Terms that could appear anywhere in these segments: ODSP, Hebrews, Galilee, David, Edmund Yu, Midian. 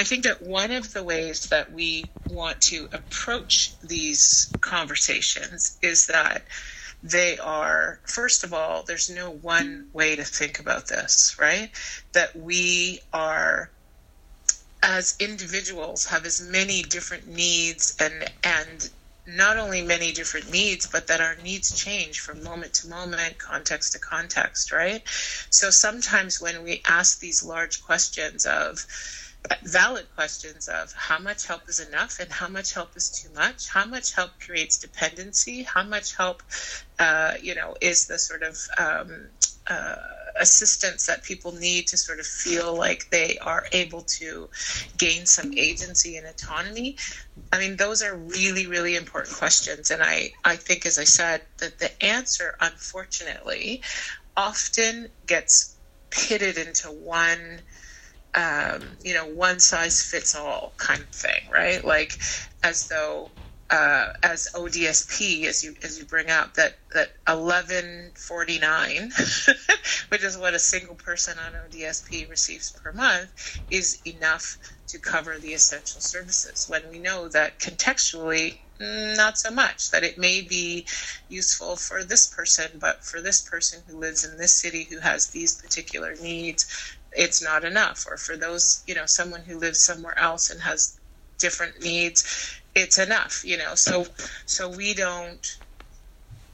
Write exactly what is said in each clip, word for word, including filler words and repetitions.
I think that one of the ways that we want to approach these conversations is that they are, first of all, there's no one way to think about this, right? That we are, as individuals, have as many different needs and and not only many different needs, but that our needs change from moment to moment, context to context, right? So sometimes when we ask these large questions of, valid questions of how much help is enough and how much help is too much, how much help creates dependency, how much help, uh, you know, is the sort of um, uh, assistance that people need to sort of feel like they are able to gain some agency and autonomy. I mean, those are really, really important questions. And I, I think, as I said, that the answer, unfortunately, often gets pitted into one um, you know, one size fits all kind of thing, right? Like as though, uh, as O D S P, as you, as you bring up that, that eleven forty-nine, which is what a single person on O D S P receives per month, is enough to cover the essential services, when we know that contextually, not so much, that it may be useful for this person, but for this person who lives in this city, who has these particular needs, it's not enough. Or for those, you know, someone who lives somewhere else and has different needs, it's enough, you know. So, so we don't,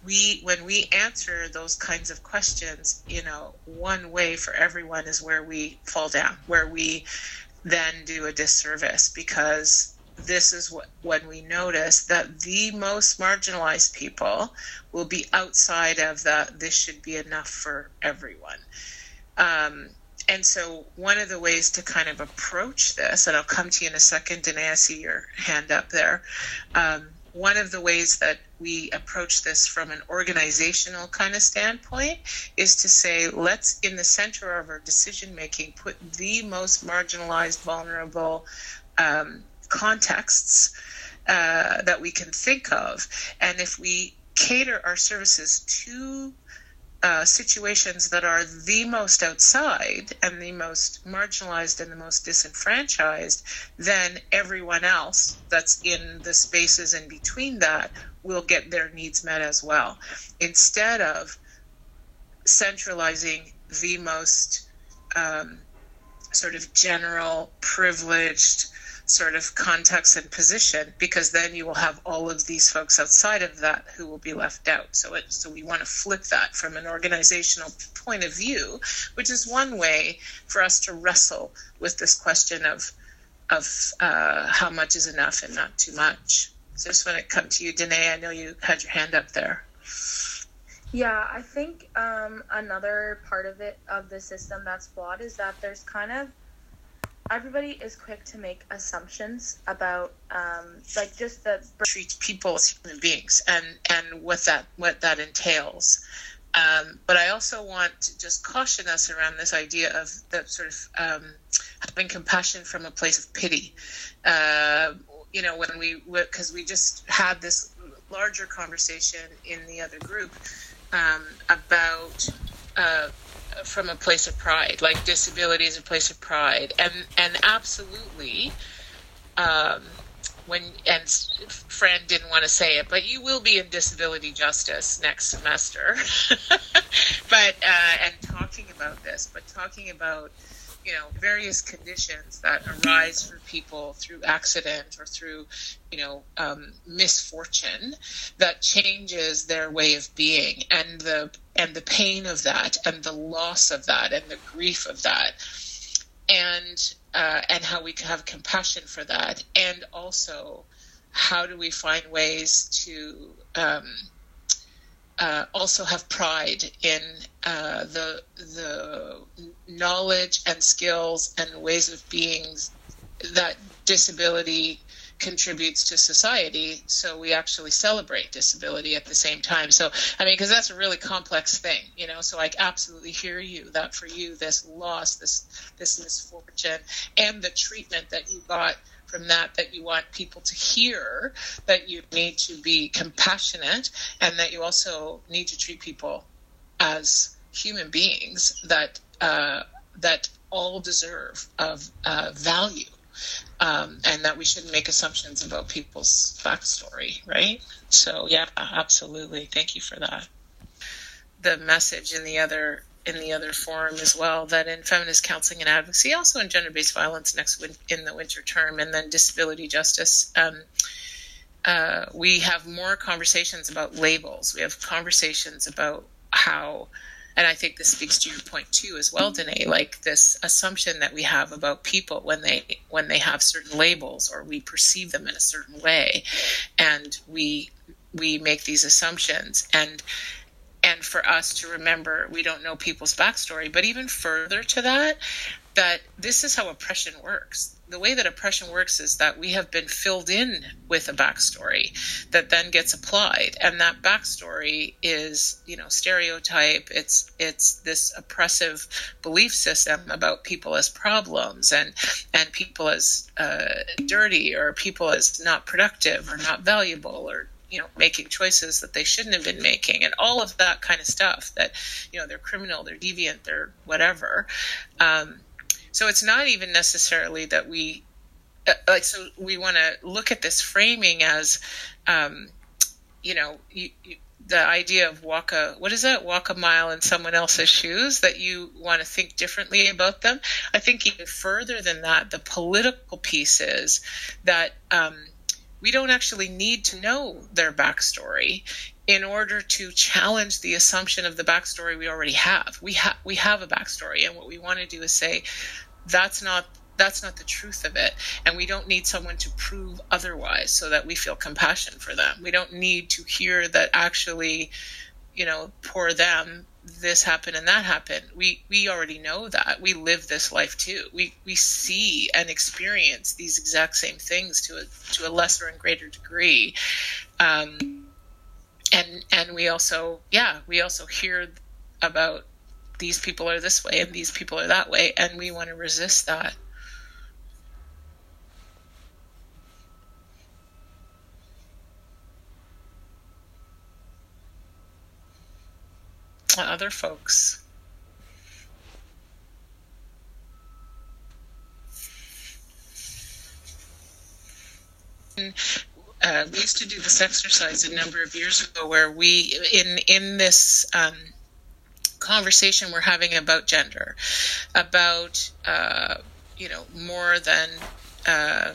we, when we answer those kinds of questions, you know, one way for everyone is where we fall down, where we then do a disservice, because this is what, when we notice that the most marginalized people will be outside of the, this should be enough for everyone. Um, And so one of the ways to kind of approach this, and I'll come to you in a second, Danae, I see your hand up there. Um, one of the ways that we approach this from an organizational kind of standpoint is to say, let's, in the center of our decision-making, put the most marginalized, vulnerable um, contexts uh, that we can think of. And if we cater our services to Uh, situations that are the most outside and the most marginalized and the most disenfranchised, then everyone else that's in the spaces in between that will get their needs met as well, instead of centralizing the most um, sort of general, privileged sort of context and position, because then you will have all of these folks outside of that who will be left out. So it, so we want to flip that from an organizational point of view, which is one way for us to wrestle with this question of of uh, how much is enough and not too much. So just want to come to you, Danae. I know you had your hand up there. Yeah, I think um, another part of it, of the system that's flawed, is that there's kind of, everybody is quick to make assumptions about, um, like, just the treat people as human beings and, and what that what that entails. Um, but I also want to just caution us around this idea of that sort of um, having compassion from a place of pity. Uh, you know, when we because we just had this larger conversation in the other group um, about. Uh, from a place of pride, like disability is a place of pride, and and absolutely um when and Fran didn't want to say it, but you will be in disability justice next semester but uh and talking about this but talking about you know various conditions that arise for people through accident or through you know um misfortune that changes their way of being, and the and the pain of that, and the loss of that, and the grief of that, and uh, and how we have compassion for that, and also how do we find ways to um, uh, also have pride in uh, the the knowledge and skills and ways of being that disability contributes to society, so we actually celebrate disability at the same time. So, I mean, because that's a really complex thing, you know, so I absolutely hear you, that for you, this loss, this this misfortune, and the treatment that you got from that, that you want people to hear, that you need to be compassionate, and that you also need to treat people as human beings that, uh, that all deserve of uh, value. um, and that we shouldn't make assumptions about people's backstory, right? So, yeah, absolutely. Thank you for that. The message in the other in the other forum as well, that in feminist counseling and advocacy, also in gender-based violence next win- in the winter term, and then disability justice, um, uh, we have more conversations about labels. We have conversations about how, and I think this speaks to your point too as well, Danae, like this assumption that we have about people when they when they have certain labels, or we perceive them in a certain way, and we we make these assumptions. And And for us to remember, we don't know people's backstory. But even further to that, that this is how oppression works. The way that oppression works is that we have been filled in with a backstory that then gets applied. And that backstory is, you know, stereotype. It's it's this oppressive belief system about people as problems, and, and people as uh, dirty, or people as not productive or not valuable, or you know, making choices that they shouldn't have been making, and all of that kind of stuff that, you know, they're criminal, they're deviant, they're whatever. Um, so it's not even necessarily that we, uh, like, so we want to look at this framing as, um, you know, you, you, the idea of walk a, what is that? Walk a mile in someone else's shoes, that you want to think differently about them. I think even further than that, the political piece is that, um, we don't actually need to know their backstory in order to challenge the assumption of the backstory we already have. We have we have a backstory, and what we want to do is say, that's not that's not the truth of it, and we don't need someone to prove otherwise so that we feel compassion for them. We don't need to hear that actually, you know, poor them, this happened and that happened. We we already know that. We live this life too. We we see and experience these exact same things to a to a lesser and greater degree, um, and and we also yeah we also hear about these people are this way and these people are that way, and we want to resist that. Other folks. Uh, we used to do this exercise a number of years ago, where we, in in this um, conversation we're having about gender, about uh, you know more than uh,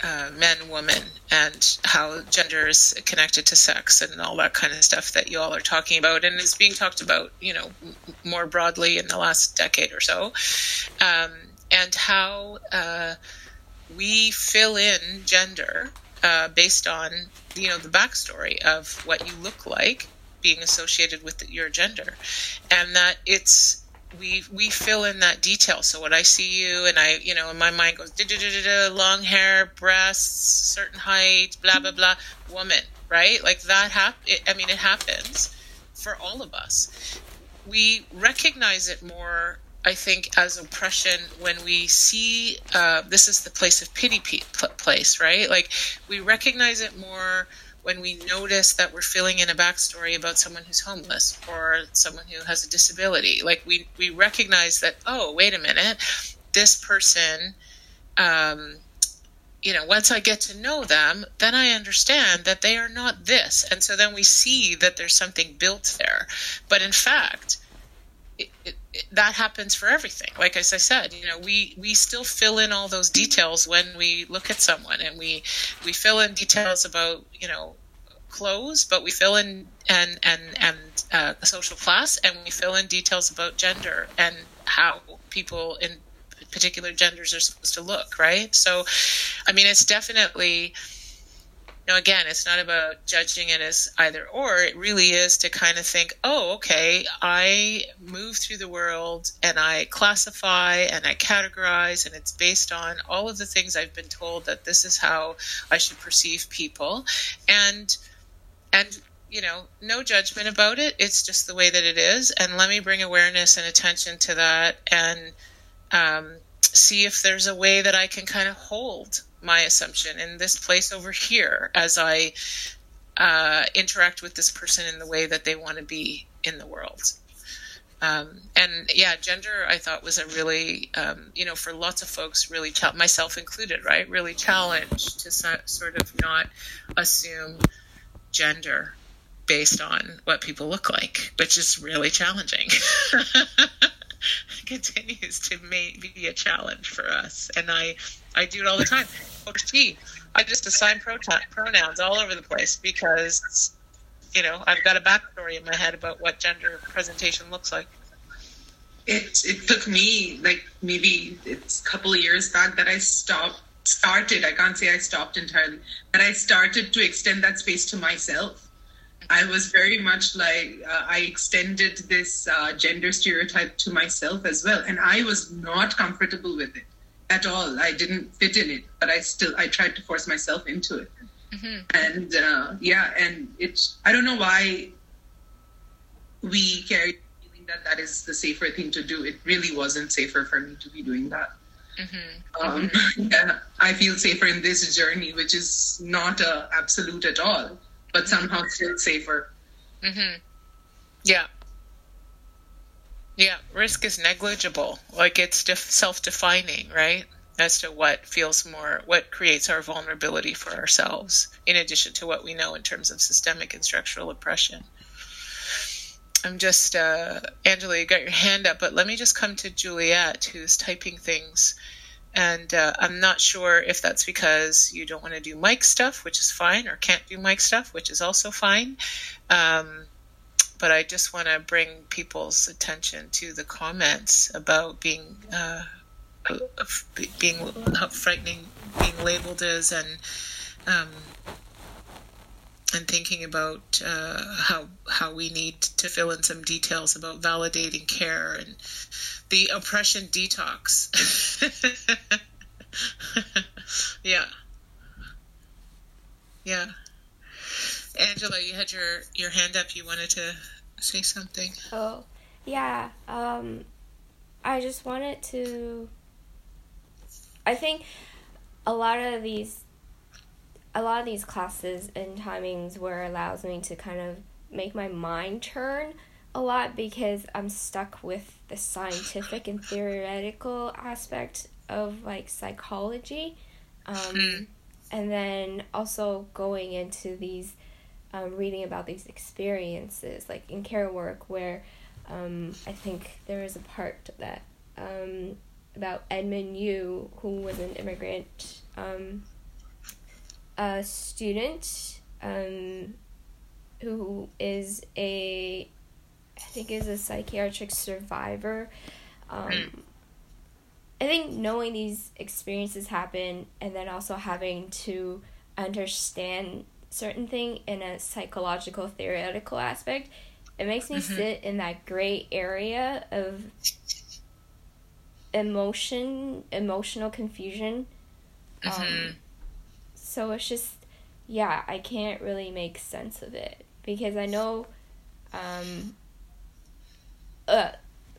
uh, men, women, and how gender is connected to sex and all that kind of stuff that you all are talking about, and is being talked about, you know, more broadly in the last decade or so, um, and how uh, we fill in gender uh, based on, you know, the backstory of what you look like being associated with the, your gender, and that it's we we fill in that detail. So when I see you, and I, you know, in my mind goes, long hair, breasts, certain height, blah, blah, blah, woman, right? Like that, hap- it, I mean, it happens for all of us. We recognize it more, I think, as oppression when we see, uh, this is the place of pity p- place, right? Like we recognize it more when we notice that we're filling in a backstory about someone who's homeless or someone who has a disability. Like we, we recognize that, oh, wait a minute, this person, um, you know, once I get to know them, then I understand that they are not this. And so then we see that there's something built there. But in fact, it, it, it, that happens for everything. Like as I said, you know, we, we still fill in all those details when we look at someone, and we, we fill in details about, you know, clothes, but we fill in and and and uh, social class, and we fill in details about gender and how people in particular genders are supposed to look, right? So, I mean, it's definitely, now, again, it's not about judging it as either or. It really is to kind of think, oh, okay, I move through the world and I classify and I categorize, and it's based on all of the things I've been told that this is how I should perceive people. And, and you know, no judgment about it. It's just the way that it is. And let me bring awareness and attention to that, and um, see if there's a way that I can kind of hold my assumption in this place over here as I uh, interact with this person in the way that they want to be in the world. Um, and yeah, gender, I thought, was a really, um, you know, for lots of folks, really, ch- myself included, right, really challenge to so- sort of not assume gender based on what people look like, which is really challenging. Continues to may- be a challenge for us. And I, I do it all the time. Oh, gee, I just assign proton- pronouns all over the place because, you know, I've got a backstory in my head about what gender presentation looks like. It it took me, like, maybe it's a couple of years back that I stopped, started, I can't say I stopped entirely, but I started to extend that space to myself. I was very much like, uh, I extended this uh, gender stereotype to myself as well. And I was not comfortable with it at all. I didn't fit in it, but I still, I tried to force myself into it. Mm-hmm. And uh, yeah, and it's, I don't know why we carry the feeling that that is the safer thing to do. It really wasn't safer for me to be doing that. Mm-hmm. Um, mm-hmm. Yeah, I feel safer in this journey, which is not a absolute at all, but mm-hmm. somehow still safer. Mm-hmm. Yeah. Yeah, risk is negligible. Like, it's def- self-defining, right? As to what feels more, what creates our vulnerability for ourselves, in addition to what we know in terms of systemic and structural oppression. I'm just, uh, Angela, you got your hand up, but let me just come to Juliet, who's typing things. And uh, I'm not sure if that's because you don't want to do mic stuff, which is fine, or can't do mic stuff, which is also fine. Um, but I just want to bring people's attention to the comments about being... Uh, Of being how frightening being labeled is, and um, and thinking about uh, how how we need to fill in some details about validating care and the oppression detox. yeah, yeah. Angela, you had your your hand up. You wanted to say something. Oh yeah. Um, I just wanted to. I think a lot of these, a lot of these classes and timings where it allows me to kind of make my mind turn a lot, because I'm stuck with the scientific and theoretical aspect of like psychology, um, mm. and then also going into these, um, reading about these experiences like in care work where, um, I think there is a part that. Um, about Edmund Yu, who was an immigrant um, a student um, who is a, I think is a psychiatric survivor. Um, I think knowing these experiences happen and then also having to understand certain thing in a psychological, theoretical aspect, it makes me mm-hmm. sit in that gray area of... emotion emotional confusion um mm-hmm. so it's just yeah I can't really make sense of it, because I know um uh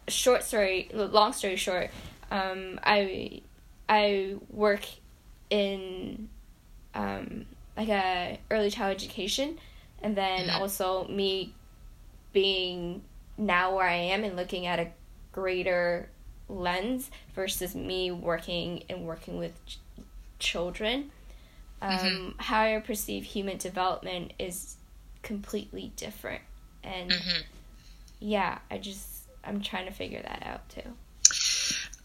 short story long story short um I I work in um like a early child education, and then mm-hmm. also me being now where I am and looking at a greater lens versus me working and working with ch- children, um, mm-hmm. how I perceive human development is completely different, and mm-hmm. yeah, I just I'm trying to figure that out too.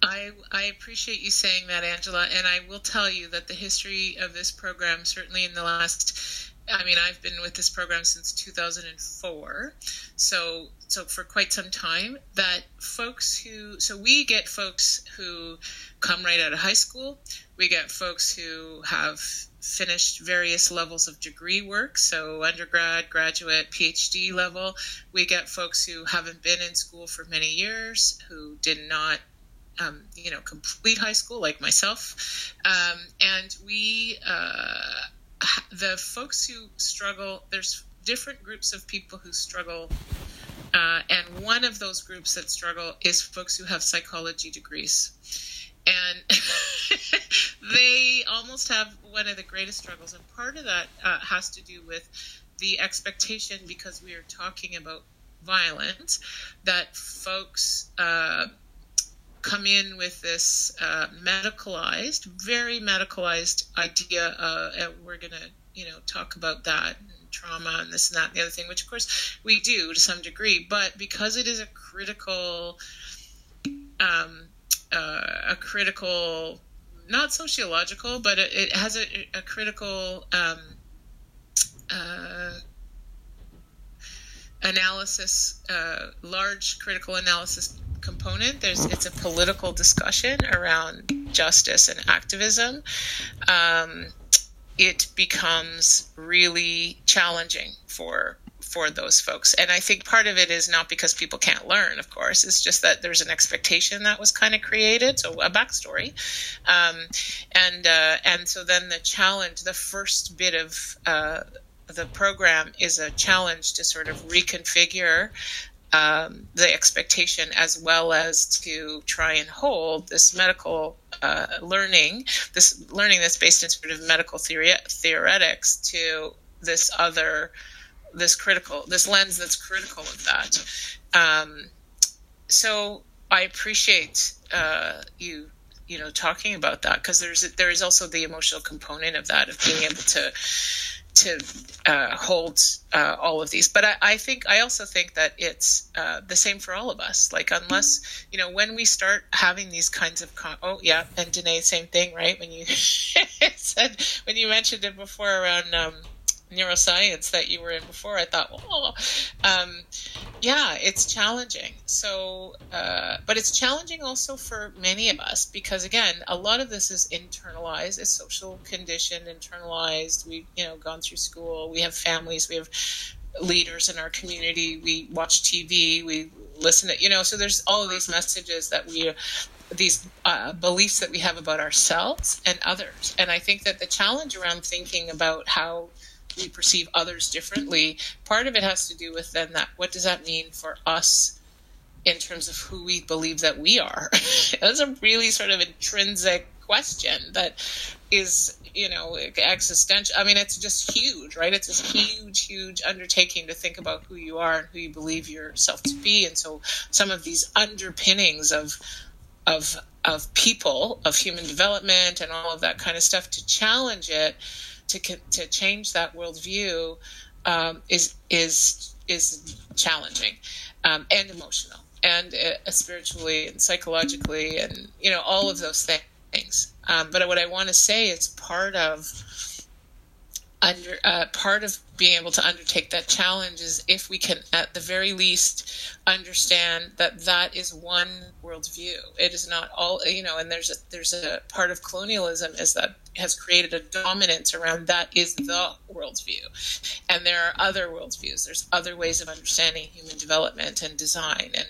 I I appreciate you saying that, Angela, and I will tell you that the history of this program, certainly in the last. I mean, I've been with this program since two thousand four, so so for quite some time, that folks who, so we get folks who come right out of high school, we get folks who have finished various levels of degree work, so undergrad, graduate, PhD level, we get folks who haven't been in school for many years, who did not Um, you know, complete high school, like myself, um, and we, uh, the folks who struggle, there's different groups of people who struggle, uh, and one of those groups that struggle is folks who have psychology degrees, and they almost have one of the greatest struggles, and part of that uh, has to do with the expectation, because we are talking about violent, that folks uh, come in with this uh, medicalized, very medicalized idea, uh, and we're going to, you know, talk about that, and trauma and this and that and the other thing, which of course we do to some degree, but because it is a critical, um, uh, a critical, not sociological, but it, it has a, a critical um, uh, analysis, uh, large critical analysis component. There's, it's a political discussion around justice and activism. Um, it becomes really challenging for for those folks. And I think part of it is not because people can't learn, of course, it's just that there's an expectation that was kind of created, so a backstory. Um, and uh, and so then the challenge, the first bit of uh, the program is a challenge to sort of reconfigure um, the expectation, as well as to try and hold this medical uh, learning, this learning that's based in sort of medical theory, theoretics, to this other this critical, this lens that's critical of that. Um, so I appreciate uh, you, you know, talking about that, because there's, there is also the emotional component of that, of being able to, to uh, hold uh, all of these. But I, I think, I also think that it's uh, the same for all of us. Like, unless, you know, when we start having these kinds of, con- oh yeah. And Danae, same thing, right? When you said, when you mentioned it before around, um, neuroscience that you were in before, I thought, well, um, yeah, it's challenging. So, uh, but it's challenging also for many of us, because again, a lot of this is internalized, it's social conditioned, internalized. We've, you know, gone through school, we have families, we have leaders in our community, we watch T V, we listen to, you know, so there's all of these messages that we, these uh, beliefs that we have about ourselves and others. And I think that the challenge around thinking about how we perceive others differently, part of it has to do with then that, what does that mean for us in terms of who we believe that we are? That's a really sort of intrinsic question that is, you know, existential. I mean, it's just huge, right? It's this huge, huge undertaking to think about who you are and who you believe yourself to be. And so some of these underpinnings of, of, of people, of human development and all of that kind of stuff, to challenge it, to to change that worldview um, is is is challenging um, and emotional and uh, spiritually and psychologically, and you know, all of those things. Um, but what I want to say is part of under uh, part of being able to undertake that challenge is if we can, at the very least, understand that that is one worldview. It is not all, you know. And there's a, there's a part of colonialism is that has created a dominance around that is the worldview, and there are other worldviews. There's other ways of understanding human development and design, and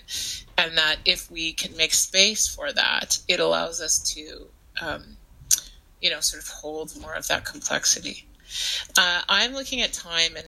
and that if we can make space for that, it allows us to, um, you know, sort of hold more of that complexity. Uh, I'm looking at time and.